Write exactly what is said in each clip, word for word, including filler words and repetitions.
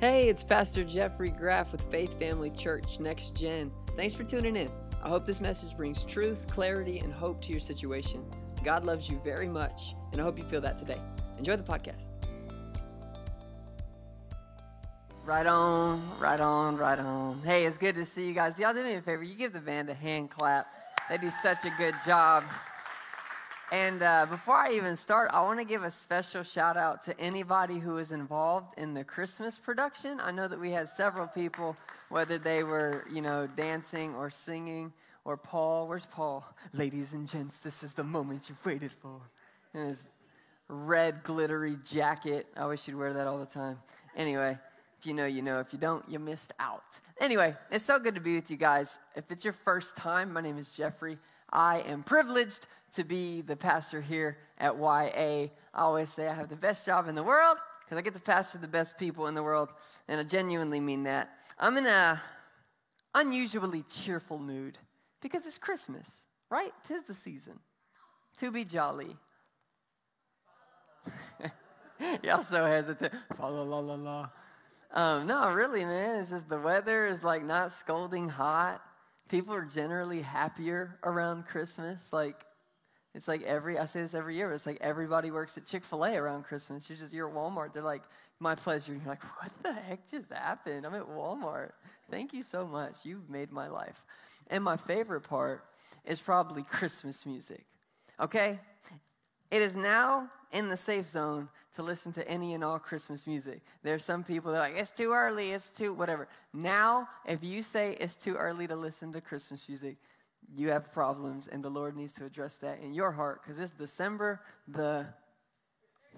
Hey, it's Pastor Jeffrey Graff with Faith Family Church, Next Gen. Thanks for tuning in. I hope this message brings truth, clarity, and hope to your situation. God loves you very much, and I hope you feel that today. Enjoy the podcast. Right on, right on, right on. Hey, it's good to see you guys. Y'all do me a favor. You give the band a hand clap. They do such a good job. And uh, before I even start, I want to give a special shout out to anybody who was involved in the Christmas production. I know that we had several people, whether they were, you know, dancing or singing, or Paul. Where's Paul? Ladies and gents, this is the moment you've waited for. In his red glittery jacket. I wish you'd wear that all the time. Anyway, if you know, you know. If you don't, you missed out. Anyway, it's so good to be with you guys. If it's your first time, my name is Jeffrey. I am privileged to be the pastor here at Y A. I always say I have the best job in the world because I get to pastor the best people in the world, and I genuinely mean that. I'm in an unusually cheerful mood because it's Christmas, right? 'Tis the season to be jolly. Y'all so hesitant. Fa la la la la. Um, no, really, man. It's just the weather is like not scalding hot. People are generally happier around Christmas. Like, it's like every, I say this every year, but it's like everybody works at Chick-fil-A around Christmas. You're just, you're at Walmart. They're like, my pleasure. And you're like, what the heck just happened? I'm at Walmart. Thank you so much. You've made my life. And my favorite part is probably Christmas music. Okay? It is now in the safe zone to listen to any and all Christmas music. There's some people that are like, it's too early, it's too whatever. Now, if you say it's too early to listen to Christmas music, you have problems, and the Lord needs to address that in your heart, because it's December the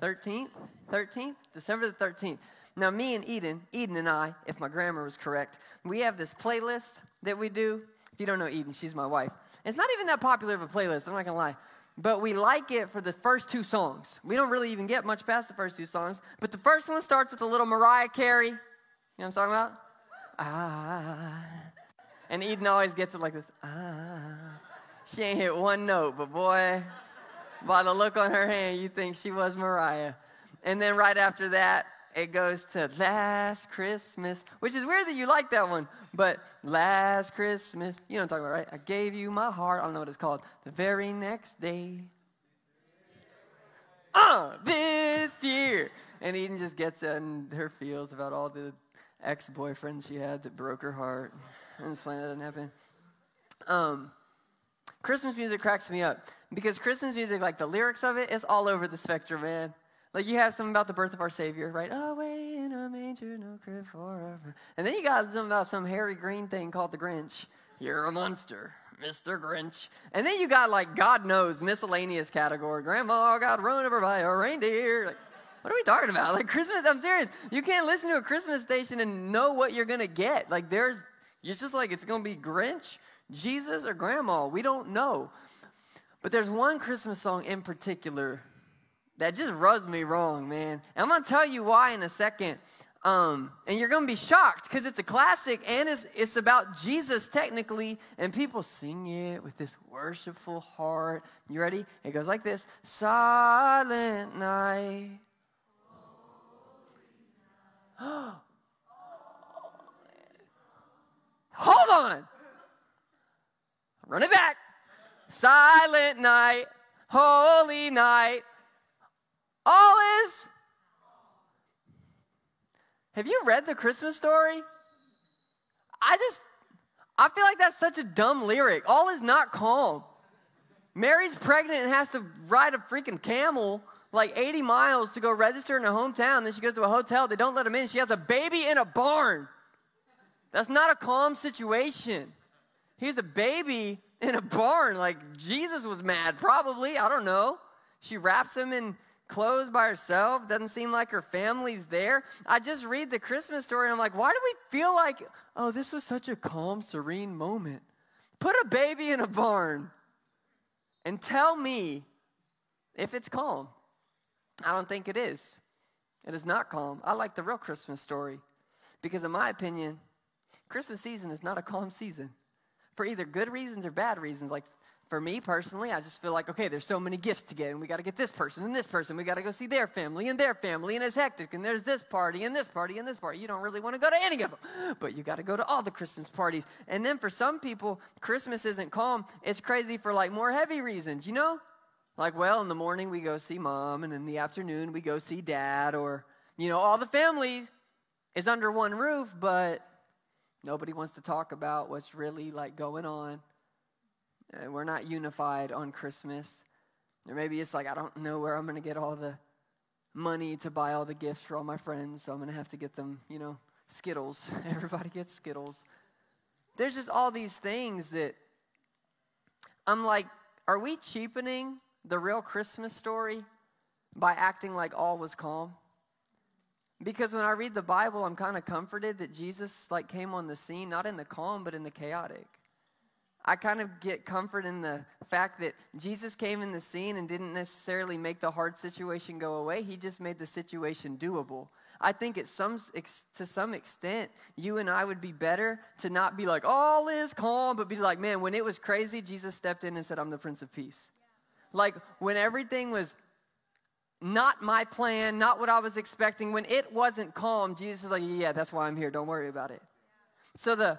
thirteenth? thirteenth? December the thirteenth. Now, me and Eden, Eden and I, if my grammar was correct, we have this playlist that we do. If you don't know Eden, she's my wife. It's not even that popular of a playlist, I'm not going to lie. But we like it for the first two songs. We don't really even get much past the first two songs. But the first one starts with a little Mariah Carey. You know what I'm talking about? Ah. And Eden always gets it like this. Ah. She ain't hit one note, but boy, by the look on her hand, you think she was Mariah. And then right after that, it goes to Last Christmas, which is weird that you like that one, but Last Christmas, you know what I'm talking about, right? I gave you my heart. I don't know what it's called. The very next day. Uh, this year. And Eden just gets in her feels about all the ex-boyfriends she had that broke her heart. I'm just playing that didn't happen. Um, Christmas music cracks me up because Christmas music, like the lyrics of it, it's all over the spectrum, man. Like, you have something about the birth of our Savior, right? Away in a manger, no crib forever. And then you got something about some hairy green thing called the Grinch. You're a monster, Mister Grinch. And then you got, like, God knows, miscellaneous category. Grandma got run over by a reindeer. Like, what are we talking about? Like, Christmas, I'm serious. You can't listen to a Christmas station and know what you're going to get. Like, there's, it's just like it's going to be Grinch, Jesus, or Grandma. We don't know. But there's one Christmas song in particular that just rubs me wrong, man. And I'm going to tell you why in a second. Um, and you're going to be shocked because it's a classic and it's, it's about Jesus technically. And people sing it with this worshipful heart. You ready? It goes like this. Silent night. Holy night. Hold on. Run it back. Silent night. Holy night. All is. Have you read the Christmas story? I just, I feel like that's such a dumb lyric. All is not calm. Mary's pregnant and has to ride a freaking camel like eighty miles to go register in her hometown. Then she goes to a hotel. They don't let them in. She has a baby in a barn. That's not a calm situation. He's a baby in a barn. Like, Jesus was mad, probably. I don't know. She wraps him in clothes by herself. Doesn't seem like her family's there. I just read the Christmas story and I'm like, why do we feel like, oh, this was such a calm, serene moment? Put a baby in a barn and tell me if it's calm. I don't think it is. It is not calm. I like the real Christmas story because in my opinion, Christmas season is not a calm season for either good reasons or bad reasons. Like, for me personally, I just feel like, okay, there's so many gifts to get, and we got to get this person and this person. We got to go see their family and their family, and it's hectic, and there's this party and this party and this party. You don't really want to go to any of them, but you got to go to all the Christmas parties. And then for some people, Christmas isn't calm. It's crazy for, like, more heavy reasons, you know? Like, well, in the morning we go see mom, and in the afternoon we go see dad, or, you know, all the family is under one roof, but nobody wants to talk about what's really, like, going on. And we're not unified on Christmas. Or maybe it's like, I don't know where I'm going to get all the money to buy all the gifts for all my friends, so I'm going to have to get them, you know, Skittles. Everybody gets Skittles. There's just all these things that I'm like, are we cheapening the real Christmas story by acting like all was calm? Because when I read the Bible, I'm kind of comforted that Jesus, like, came on the scene, not in the calm, but in the chaotic. I kind of get comfort in the fact that Jesus came in the scene and didn't necessarily make the hard situation go away. He just made the situation doable. I think at some to some extent, you and I would be better to not be like, all is calm, but be like, man, when it was crazy, Jesus stepped in and said, I'm the Prince of Peace. Yeah. Like, when everything was not my plan, not what I was expecting, when it wasn't calm, Jesus was like, yeah, that's why I'm here. Don't worry about it. Yeah. So the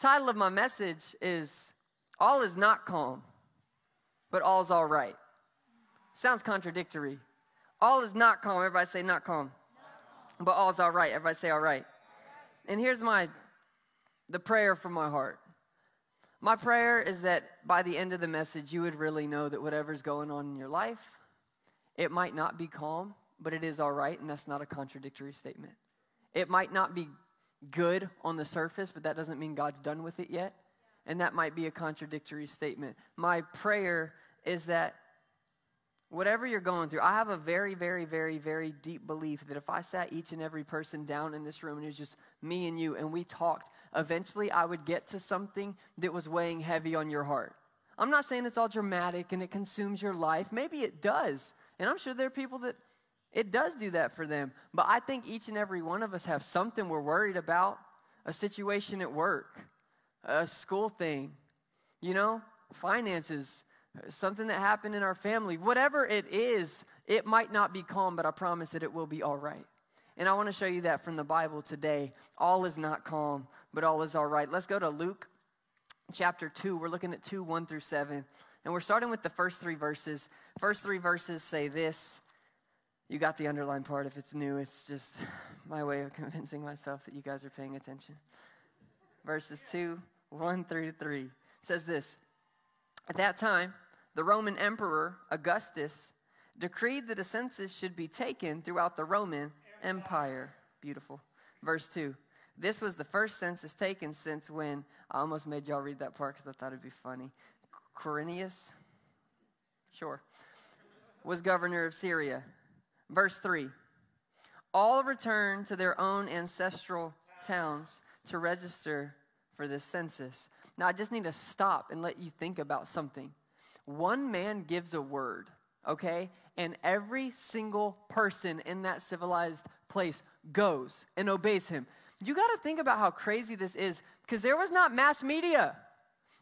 title of my message is, all is not calm, but all's all right. Sounds contradictory. All is not calm. Everybody say not calm. Not calm. But all's all right. Everybody say all right. All right. And here's my, the prayer from my heart. My prayer is that by the end of the message, you would really know that whatever's going on in your life, it might not be calm, but it is all right, and that's not a contradictory statement. It might not be good on the surface, but that doesn't mean God's done with it yet, and that might be a contradictory statement. My prayer is that whatever you're going through, I have a very, very, very, very deep belief that if I sat each and every person down in this room and it was just me and you and we talked, eventually I would get to something that was weighing heavy on your heart. I'm not saying it's all dramatic and it consumes your life. Maybe it does, and I'm sure there are people that it does do that for them. But I think each and every one of us have something we're worried about, a situation at work, a school thing, you know, finances, something that happened in our family. Whatever it is, it might not be calm, but I promise that it will be all right. And I want to show you that from the Bible today. All is not calm, but all is all right. Let's go to Luke chapter two. We're looking at two, one through seven. And we're starting with the first three verses. First three verses say this. You got the underlined part. If it's new, it's just my way of convincing myself that you guys are paying attention. Verses two, one through three. It says this. At that time, the Roman Emperor Augustus decreed that a census should be taken throughout the Roman Empire. Beautiful. Verse two. This was the first census taken since when, I almost made y'all read that part because I thought it'd be funny. Quirinius, sure, was governor of Syria. Verse three, all returned to their own ancestral towns to register for this census. Now, I just need to stop and let you think about something. One man gives a word, okay? And every single person in that civilized place goes and obeys him. You got to think about how crazy this is, because there was not mass media.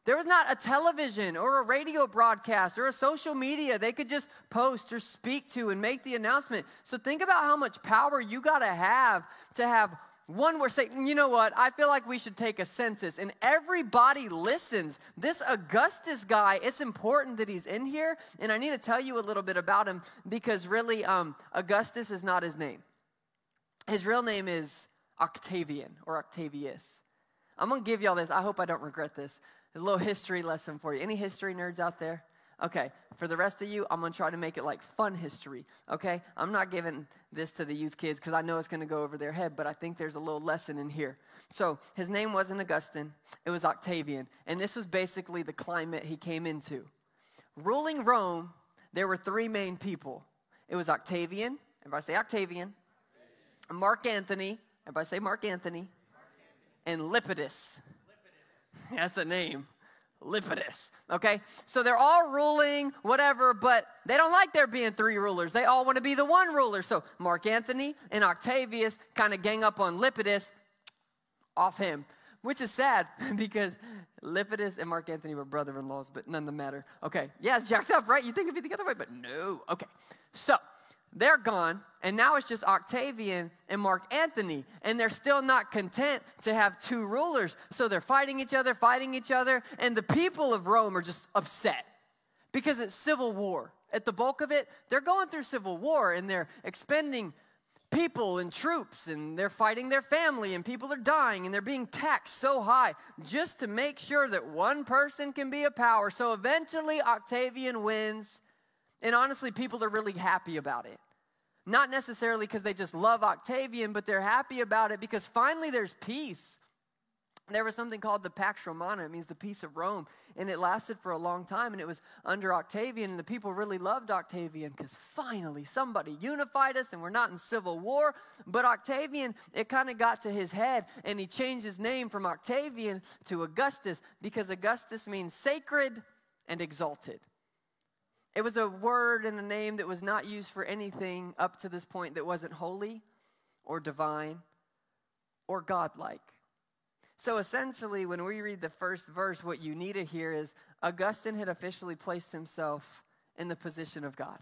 There was not a television or a radio broadcast or a social media they could just post or speak to and make the announcement. So think about how much power you got to have to have one word say, you know what, I feel like we should take a census. And everybody listens. This Augustus guy, it's important that he's in here. And I need to tell you a little bit about him, because really um, Augustus is not his name. His real name is Octavian or Octavius. I'm going to give y'all this. I hope I don't regret this. A little history lesson for you. Any history nerds out there? Okay, for the rest of you, I'm going to try to make it like fun history, okay? I'm not giving this to the youth kids because I know it's going to go over their head, but I think there's a little lesson in here. So his name wasn't Augustine. It was Octavian, and this was basically the climate he came into. Ruling Rome, there were three main people. It was Octavian. Everybody say Octavian. Octavian. Mark Anthony. Everybody say Mark Anthony. Mark Anthony. And Lepidus. That's the name, Lepidus, okay? So they're all ruling, whatever, but they don't like there being three rulers. They all want to be the one ruler. So Mark Antony and Octavius kind of gang up on Lepidus, off him. which is sad because Lepidus and Mark Anthony were brother-in-laws, but none of them matter. Okay, yeah, it's jacked up, right? You think it'd be the other way, but no. Okay, so they're gone, and now it's just Octavian and Mark Anthony, and they're still not content to have two rulers, so they're fighting each other, fighting each other, and the people of Rome are just upset because it's civil war. At the bulk of it, they're going through civil war, and they're expending people and troops, and they're fighting their family, and people are dying, and they're being taxed so high just to make sure that one person can be a power. So eventually Octavian wins, and honestly, people are really happy about it. Not necessarily because they just love Octavian, but they're happy about it because finally there's peace. There was something called the Pax Romana. It means the peace of Rome, and it lasted for a long time, and it was under Octavian, and the people really loved Octavian because finally somebody unified us, and we're not in civil war. But Octavian, it kind of got to his head, and he changed his name from Octavian to Augustus because Augustus means sacred and exalted. It was a word in the name that was not used for anything up to this point that wasn't holy or divine or godlike. So essentially, when we read the first verse, what you need to hear is Augustine had officially placed himself in the position of God.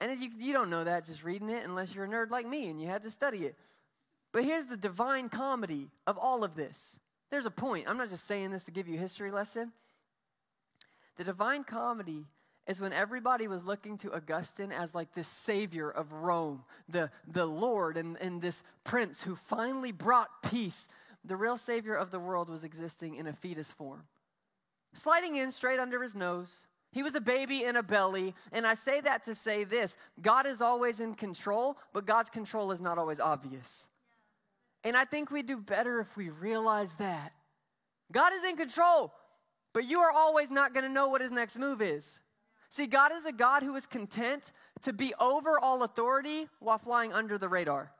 And you, you don't know that just reading it unless you're a nerd like me and you had to study it. But here's the divine comedy of all of this. There's a point. I'm not just saying this to give you a history lesson. The divine comedy is when everybody was looking to Augustine as like this savior of Rome, the, the Lord and, and this prince who finally brought peace. The real savior of the world was existing in a fetus form, sliding in straight under his nose. He was a baby in a belly. And I say that to say this: God is always in control, but God's control is not always obvious. And I think we do better if we realize that. God is in control, but you are always not going to know what his next move is. See, God is a God who is content to be over all authority while flying under the radar.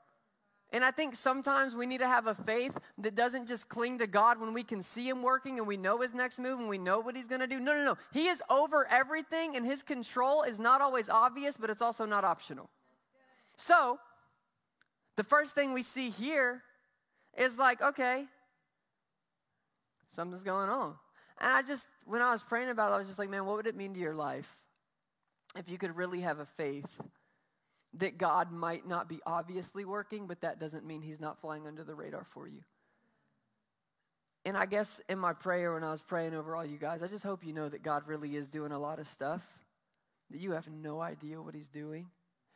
And I think sometimes we need to have a faith that doesn't just cling to God when we can see him working and we know his next move and we know what he's going to do. No, no, no. He is over everything, and his control is not always obvious, but it's also not optional. So the first thing we see here is like, okay, something's going on. And I just, when I was praying about it, I was just like, man, what would it mean to your life if you could really have a faith that God might not be obviously working, but that doesn't mean he's not flying under the radar for you? And I guess in my prayer when I was praying over all you guys, I just hope you know that God really is doing a lot of stuff that you have no idea what he's doing.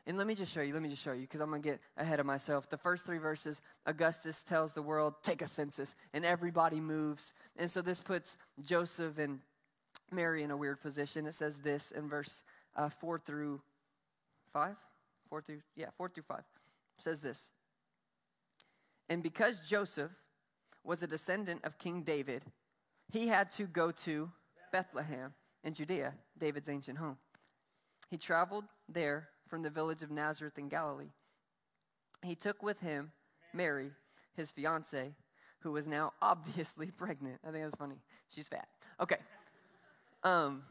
And let me just show you, let me just show you, because I'm going to get ahead of myself. The first three verses, Augustus tells the world, take a census, and everybody moves. And so this puts Joseph and Mary in a weird position. It says this in verse uh, four through five. Four through, yeah, four through five. It says this: and because Joseph was a descendant of King David, he had to go to Bethlehem in Judea, David's ancient home. He traveled there from the village of Nazareth in Galilee. He took with him Mary, his fiancée, who was now obviously pregnant. I think that's funny. She's fat. Okay. Um.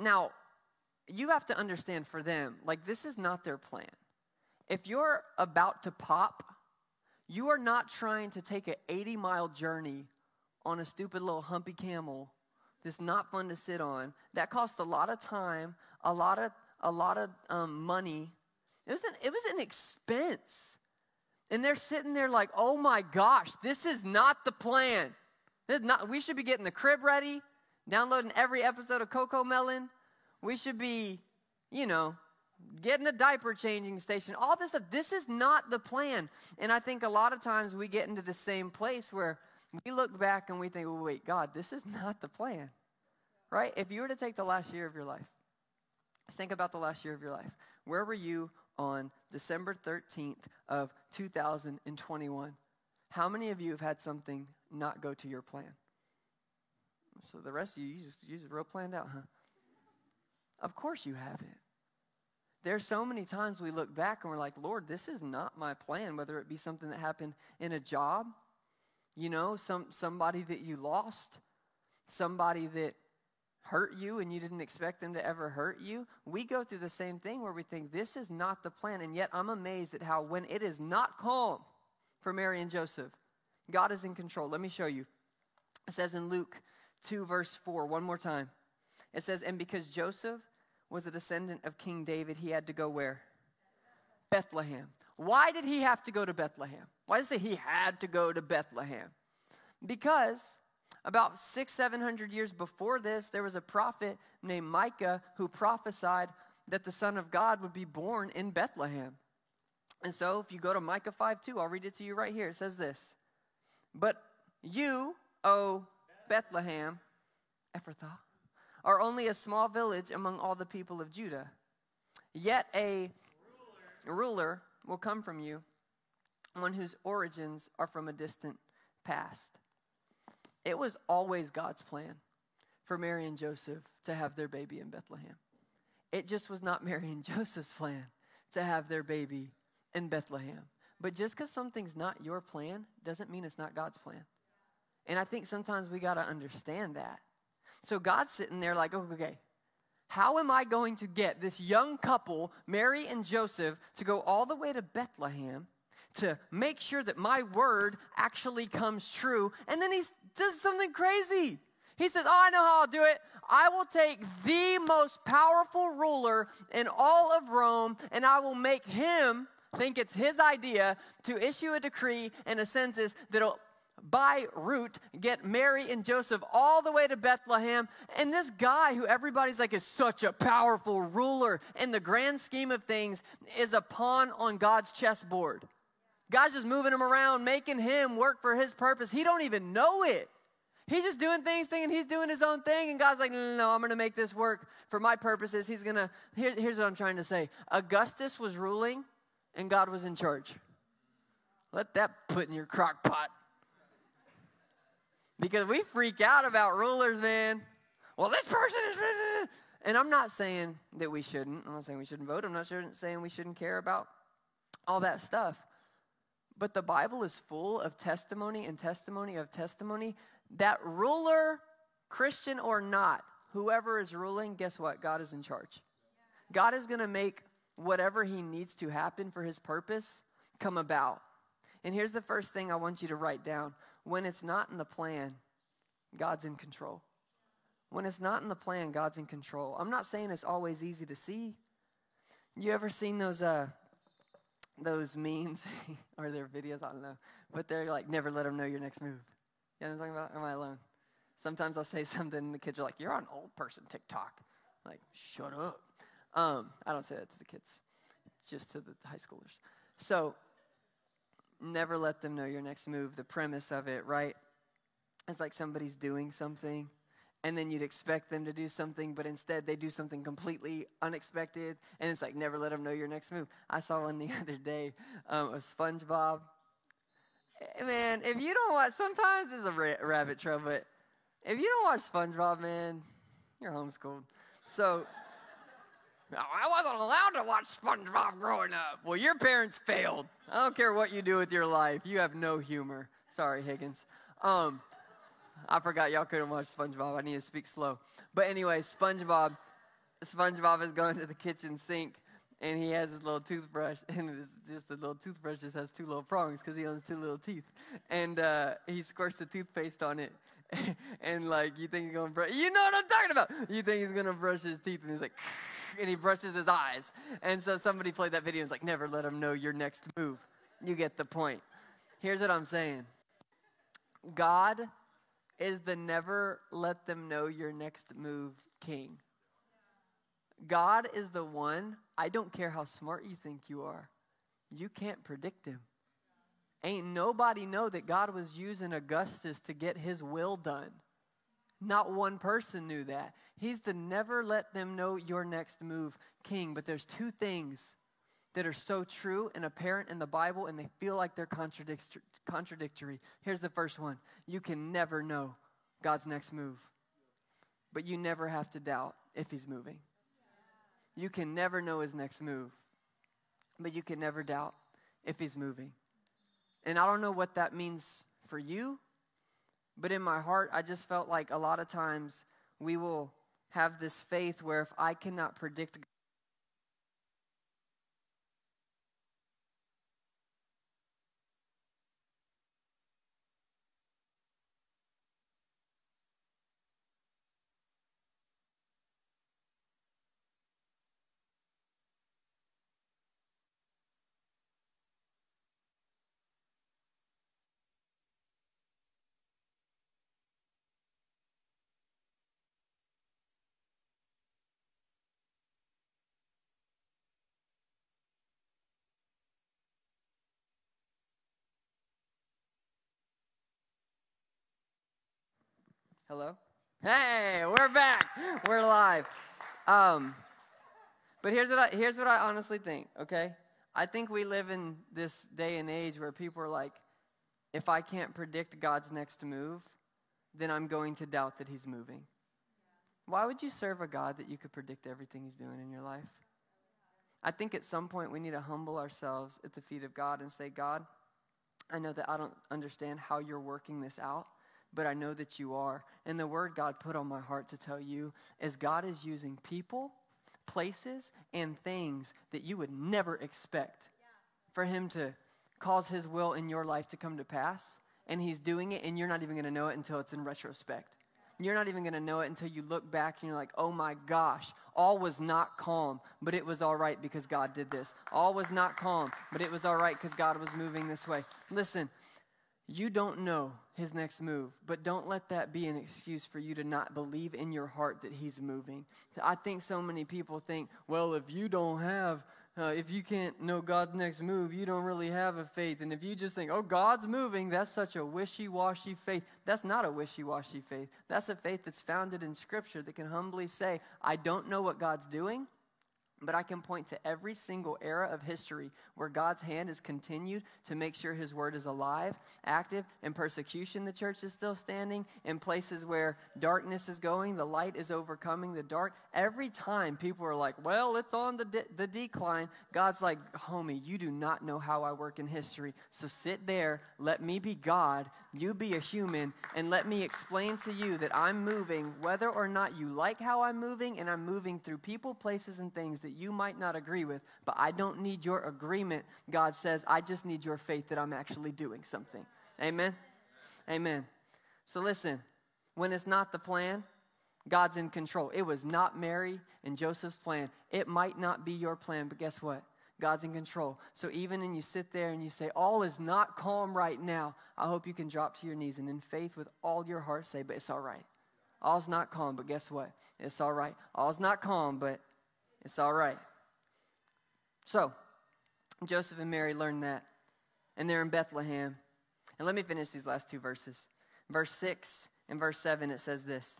Now, you have to understand, for them, like, this is not their plan. If you're about to pop, you are not trying to take an eighty-mile journey on a stupid little humpy camel that's not fun to sit on. That cost a lot of time, a lot of a lot of um, money. It was an, it was an expense. And they're sitting there like, oh, my gosh, this is not the plan. This is not, we should be getting the crib ready, downloading every episode of Coco Melon. We should be, you know, getting a diaper changing station, all this stuff. This is not the plan. And I think a lot of times we get into the same place where we look back and we think, well, wait, God, this is not the plan, right? If you were to take the last year of your life, think about the last year of your life. Where were you on December thirteenth of two thousand twenty-one? How many of you have had something not go to your plan? So the rest of you, you just, you just real planned out, huh? Of course you haven't. There's so many times we look back and we're like, Lord, this is not my plan, whether it be something that happened in a job, you know, some somebody that you lost, somebody that hurt you and you didn't expect them to ever hurt you. We go through the same thing where we think this is not the plan, and yet I'm amazed at how when it is not calm for Mary and Joseph, God is in control. Let me show you. It says in Luke two, verse four, one more time. It says, and because Joseph was a descendant of King David, he had to go where? Bethlehem. Why did he have to go to Bethlehem? Why does it say he had to go to Bethlehem? Because about six, seven hundred years before this, there was a prophet named Micah who prophesied that the Son of God would be born in Bethlehem. And so if you go to Micah five two, I'll read it to you right here. It says this, but you, O Bethlehem, Ephrathah, are only a small village among all the people of Judah. Yet a ruler, ruler will come from you, one whose origins are from a distant past. It was always God's plan for Mary and Joseph to have their baby in Bethlehem. It just was not Mary and Joseph's plan to have their baby in Bethlehem. But just because something's not your plan doesn't mean it's not God's plan. And I think sometimes we got to understand that. So God's sitting there like, oh, okay, how am I going to get this young couple, Mary and Joseph, to go all the way to Bethlehem to make sure that my word actually comes true? And then he does something crazy. He says, oh, I know how I'll do it. I will take the most powerful ruler in all of Rome, and I will make him think it's his idea to issue a decree and a census that'll, by route, get Mary and Joseph all the way to Bethlehem. And this guy who everybody's like is such a powerful ruler in the grand scheme of things is a pawn on God's chessboard. God's just moving him around, making him work for his purpose. He don't even know it. He's just doing things, thinking he's doing his own thing. And God's like, no, no, no, I'm going to make this work for my purposes. He's going to, here, here's what I'm trying to say. Augustus was ruling and God was in charge. Let that put in your crock pot. Because we freak out about rulers, man. Well, this person is... And I'm not saying that we shouldn't. I'm not saying we shouldn't vote. I'm not saying we shouldn't care about all that stuff. But the Bible is full of testimony and testimony of testimony. That ruler, Christian or not, whoever is ruling, guess what? God is in charge. God is going to make whatever he needs to happen for his purpose come about. And here's the first thing I want you to write down. When it's not in the plan, God's in control. When it's not in the plan, God's in control. I'm not saying it's always easy to see. You ever seen those uh, those memes or their videos? I don't know. But they're like, never let them know your next move. You know what I'm talking about? Am I alone? Sometimes I'll say something and the kids are like, you're on old person TikTok. I'm like, shut up. Um, I don't say that to the kids, just to the high schoolers. So, never let them know your next move, the premise of it, right? It's like somebody's doing something, and then you'd expect them to do something, but instead they do something completely unexpected, and it's like, never let them know your next move. I saw one the other day um, of SpongeBob. Man, if you don't watch, sometimes it's a ra- rabbit trail, but if you don't watch SpongeBob, man, you're homeschooled. So, no, I wasn't allowed to watch SpongeBob growing up. Well, your parents failed. I don't care what you do with your life. You have no humor. Sorry, Higgins. Um, I forgot y'all couldn't watch SpongeBob. I need to speak slow. But anyway, SpongeBob, SpongeBob has gone to the kitchen sink, and he has his little toothbrush, and it's just a little toothbrush just has two little prongs because he owns two little teeth. And uh, he squirts the toothpaste on it. And like, you think he's gonna brush, you know what I'm talking about. You think he's gonna brush his teeth, and he's like, and he brushes his eyes. And so somebody played that video and was like, never let him know your next move. You get the point. Here's what I'm saying. God is the never let them know your next move king. God is the one, I don't care how smart you think you are, you can't predict him. Ain't nobody know that God was using Augustus to get his will done. Not one person knew that. He's the never let them know your next move king. But there's two things that are so true and apparent in the Bible, and they feel like they're contradict- contradictory. Here's the first one. You can never know God's next move, but you never have to doubt if he's moving. You can never know his next move, but you can never doubt if he's moving. And I don't know what that means for you, but in my heart, I just felt like a lot of times we will have this faith where if I cannot predict Hello? Hey, we're back. We're live. Um, but here's what I, here's what I honestly think, okay? I think we live in this day and age where people are like, if I can't predict God's next move, then I'm going to doubt that he's moving. Why would you serve a God that you could predict everything he's doing in your life? I think at some point we need to humble ourselves at the feet of God and say, God, I know that I don't understand how you're working this out, but I know that you are. And the word God put on my heart to tell you is God is using people, places, and things that you would never expect for him to cause his will in your life to come to pass. And he's doing it, and you're not even going to know it until it's in retrospect. You're not even going to know it until you look back and you're like, oh my gosh, all was not calm, but it was all right because God did this. All was not calm, but it was all right because God was moving this way. Listen, you don't know his next move, but don't let that be an excuse for you to not believe in your heart that he's moving. I think so many people think, well, if you don't have... Uh, if you can't know God's next move, you don't really have a faith. And if you just think, oh, God's moving, that's such a wishy-washy faith. That's not a wishy-washy faith. That's a faith that's founded in Scripture that can humbly say, I don't know what God's doing, but I can point to every single era of history where God's hand is continued to make sure his word is alive, active, in persecution the church is still standing, in places where darkness is going, the light is overcoming the dark. Every time people are like, well, it's on the de- the decline, God's like, homie, you do not know how I work in history, so sit there, let me be God, you be a human, and let me explain to you that I'm moving whether or not you like how I'm moving, and I'm moving through people, places, and things that you might not agree with, but I don't need your agreement. God says, I just need your faith that I'm actually doing something. Amen? Amen. So listen, when it's not the plan, God's in control. It was not Mary and Joseph's plan. It might not be your plan, but guess what? God's in control. So even when you sit there and you say, all is not calm right now, I hope you can drop to your knees and in faith with all your heart say, but it's all right. All's not calm, but guess what? It's all right. All's not calm, but it's all right. So, Joseph and Mary learned that, and they're in Bethlehem. And let me finish these last two verses. Verse six and verse seven, it says this.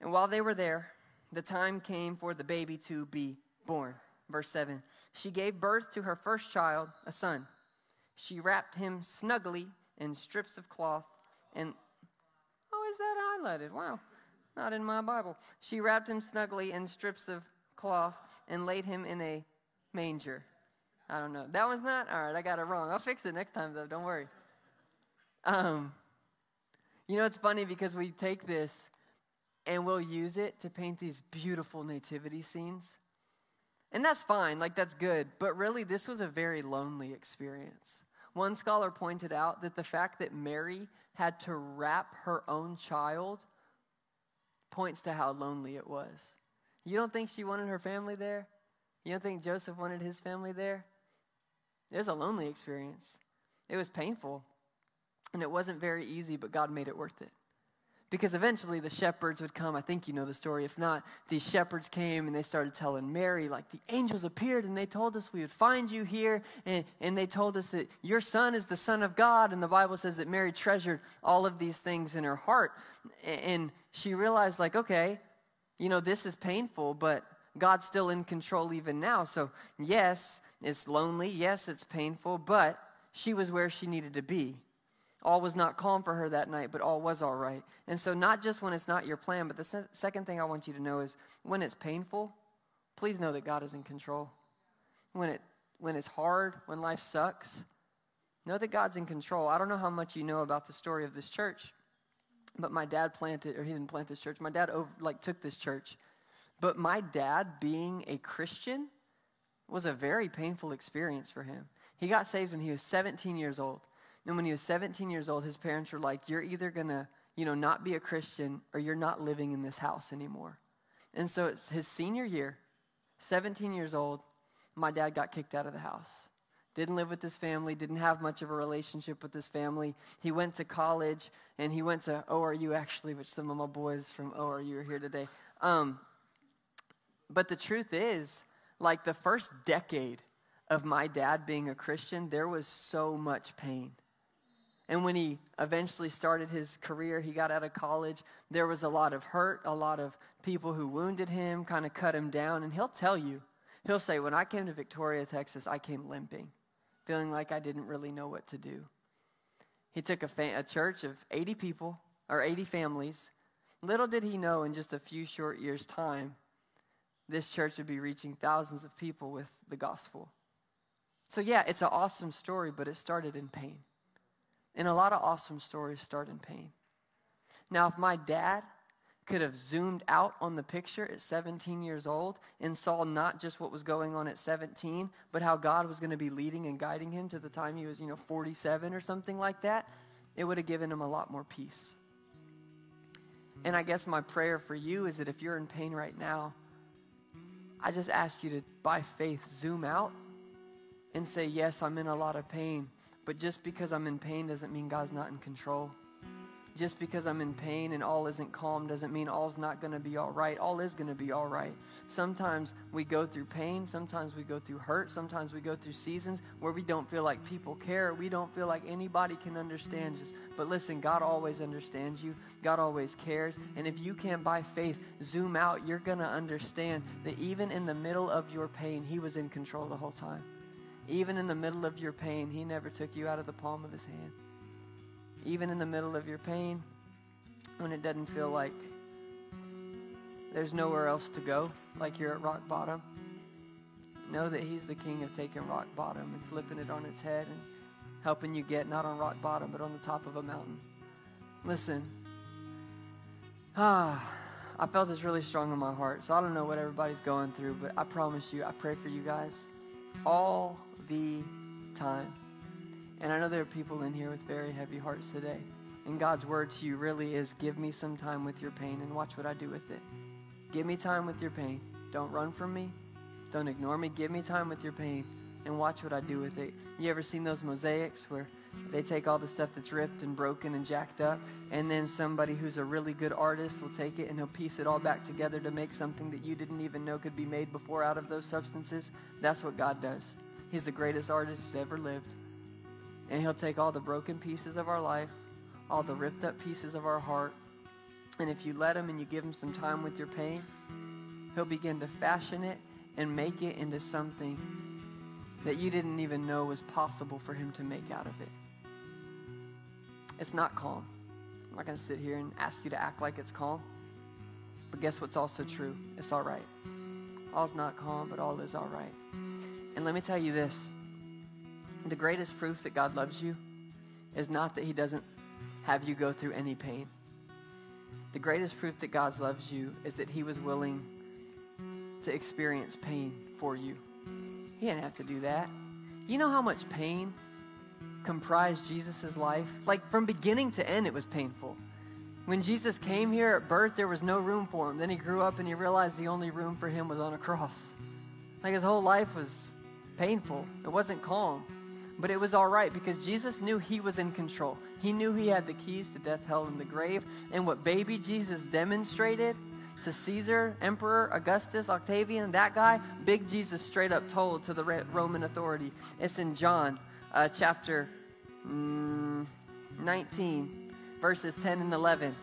And while they were there, the time came for the baby to be born. Verse seven, she gave birth to her first child, a son. She wrapped him snugly in strips of cloth and, oh, is that highlighted? Wow, not in my Bible. She wrapped him snugly in strips of cloth and laid him in a manger. I don't know. That one's not? All right, I got it wrong. I'll fix it next time, though. Don't worry. Um, you know, it's funny because we take this and we'll use it to paint these beautiful nativity scenes. And that's fine. Like, that's good. But really, this was a very lonely experience. One scholar pointed out that the fact that Mary had to wrap her own child points to how lonely it was. You don't think she wanted her family there? You don't think Joseph wanted his family there? It was a lonely experience. It was painful, and it wasn't very easy, but God made it worth it. Because eventually the shepherds would come. I think you know the story. If not, these shepherds came, and they started telling Mary, like, the angels appeared, and they told us we would find you here, and, and they told us that your son is the Son of God, and the Bible says that Mary treasured all of these things in her heart, and she realized, like, okay, you know, this is painful, but God's still in control even now. So, yes, it's lonely. Yes, it's painful, but she was where she needed to be. All was not calm for her that night, but all was all right. And so not just when it's not your plan, but the se- second thing I want you to know is when it's painful, please know that God is in control. When it when it's hard, when life sucks, know that God's in control. I don't know how much you know about the story of this church, but my dad planted, or he didn't plant this church. My dad, over, like, took this church. But my dad being a Christian was a very painful experience for him. He got saved when he was seventeen years old. And when he was seventeen years old, his parents were like, you're either going to, you know, not be a Christian or you're not living in this house anymore. And so it's his senior year, seventeen years old, my dad got kicked out of the house. Didn't live with his family, didn't have much of a relationship with his family. He went to college, and he went to O R U, actually, which some of my boys from O R U are here today. Um, but the truth is, like, the first decade of my dad being a Christian, there was so much pain. And when he eventually started his career, he got out of college, there was a lot of hurt, a lot of people who wounded him, kind of cut him down. And he'll tell you, he'll say, when I came to Victoria, Texas, I came limping, feeling like I didn't really know what to do. He took a, fa- a church of eighty people, or eighty families. Little did he know in just a few short years' time, this church would be reaching thousands of people with the gospel. So yeah, it's an awesome story, but it started in pain. And a lot of awesome stories start in pain. Now, if my dad could have zoomed out on the picture at seventeen years old and saw not just what was going on at seventeen, but how God was going to be leading and guiding him to the time he was, you know, forty-seven or something like that, it would have given him a lot more peace. And I guess my prayer for you is that if you're in pain right now, I just ask you to, by faith, zoom out and say, yes, I'm in a lot of pain. But just because I'm in pain doesn't mean God's not in control. Just because I'm in pain and all isn't calm doesn't mean all's not going to be all right. All is going to be all right. Sometimes we go through pain. Sometimes we go through hurt. Sometimes we go through seasons where we don't feel like people care. We don't feel like anybody can understand us. But listen, God always understands you. God always cares. And if you can, by faith, zoom out, you're going to understand that even in the middle of your pain, he was in control the whole time. Even in the middle of your pain, he never took you out of the palm of his hand. Even in the middle of your pain, when it doesn't feel like there's nowhere else to go, like you're at rock bottom, know that he's the king of taking rock bottom and flipping it on its head and helping you get not on rock bottom, but on the top of a mountain. Listen, ah, I felt this really strong in my heart, so I don't know what everybody's going through, but I promise you, I pray for you guys all the time. And I know there are people in here with very heavy hearts today. And God's word to you really is, give me some time with your pain and watch what I do with it. Give me time with your pain. Don't run from me. Don't ignore me. Give me time with your pain and watch what I do with it. You ever seen those mosaics where they take all the stuff that's ripped and broken and jacked up, and then somebody who's a really good artist will take it and he'll piece it all back together to make something that you didn't even know could be made before out of those substances? That's what God does. He's the greatest artist who's ever lived. And he'll take all the broken pieces of our life, all the ripped up pieces of our heart, and if you let him and you give him some time with your pain, he'll begin to fashion it and make it into something that you didn't even know was possible for him to make out of it. It's not calm. I'm not going to sit here and ask you to act like it's calm. But guess what's also true? It's all right. All's not calm, but all is all right. And let me tell you this. The greatest proof that God loves you is not that he doesn't have you go through any pain. The greatest proof that God loves you is that he was willing to experience pain for you. He didn't have to do that. You know how much pain comprised Jesus' life? Like, from beginning to end, it was painful. When Jesus came here at birth, there was no room for him. Then he grew up and he realized the only room for him was on a cross. Like, his whole life was painful. It wasn't calm. But it was all right because Jesus knew he was in control. He knew he had the keys to death, hell, and the grave. And what baby Jesus demonstrated to Caesar, Emperor, Augustus, Octavian, that guy, big Jesus straight up told to the Roman authority. It's in John uh, chapter mm, nineteen, verses ten and eleven.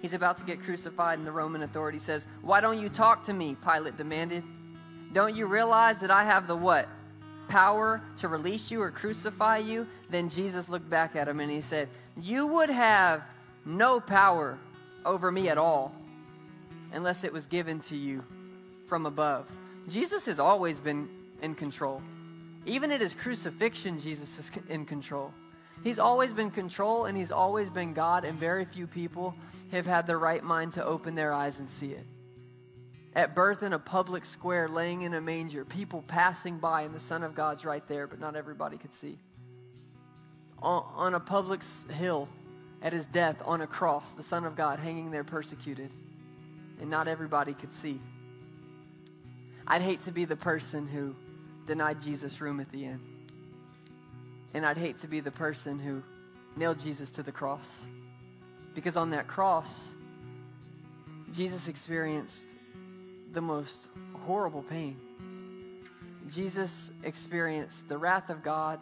He's about to get crucified, and the Roman authority says, "Why don't you talk to me?" Pilate demanded. "Don't you realize that I have the what? Power to release you or crucify you?" Then Jesus looked back at him and he said, "You would have no power over me at all unless it was given to you from above." Jesus has always been in control. Even at his crucifixion, Jesus is in control. He's always been control, and he's always been God, and very few people have had the right mind to open their eyes and see it. At birth in a public square, laying in a manger, people passing by, and the Son of God's right there, but not everybody could see. On, on a public hill, at his death, on a cross, the Son of God hanging there persecuted, and not everybody could see. I'd hate to be the person who denied Jesus room at the end. And I'd hate to be the person who nailed Jesus to the cross. Because on that cross, Jesus experienced the most horrible pain. Jesus experienced the wrath of God.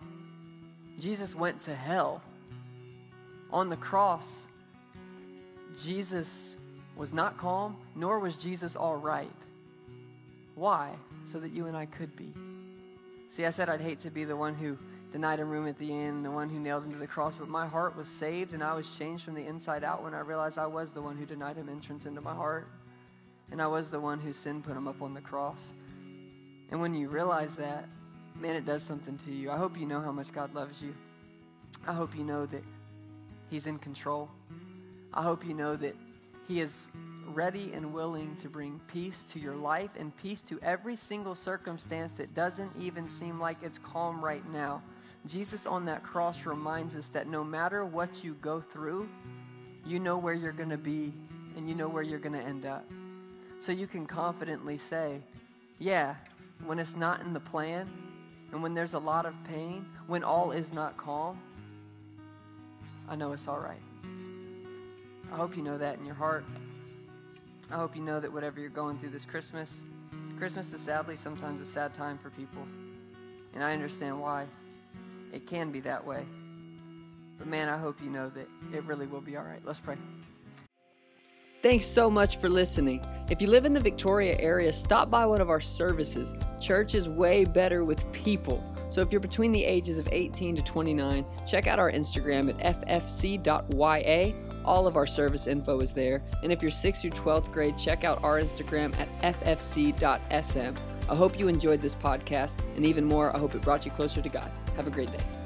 Jesus went to hell on the cross, Jesus was not calm, nor was Jesus all right. Why? So that you and I could be. See, I said I'd hate to be the one who denied him room at the end, the one who nailed him to the cross, but my heart was saved and I was changed from the inside out when I realized I was the one who denied him entrance into my heart. And I was the one whose sin put him up on the cross. And when you realize that, man, it does something to you. I hope you know how much God loves you. I hope you know that he's in control. I hope you know that he is ready and willing to bring peace to your life and peace to every single circumstance that doesn't even seem like it's calm right now. Jesus on that cross reminds us that no matter what you go through, you know where you're going to be and you know where you're going to end up. So you can confidently say, yeah, when it's not in the plan and when there's a lot of pain, when all is not calm, I know it's all right. I hope you know that in your heart. I hope you know that whatever you're going through this Christmas, Christmas is sadly sometimes a sad time for people. And I understand why. It can be that way. But man, I hope you know that it really will be all right. Let's pray. Thanks so much for listening. If you live in the Victoria area, stop by one of our services. Church is way better with people. So if you're between the ages of eighteen to twenty-nine, check out our Instagram at f f c dot y a. All of our service info is there. And if you're sixth through twelfth grade, check out our Instagram at f f c dot s m. I hope you enjoyed this podcast, and even more, I hope it brought you closer to God. Have a great day.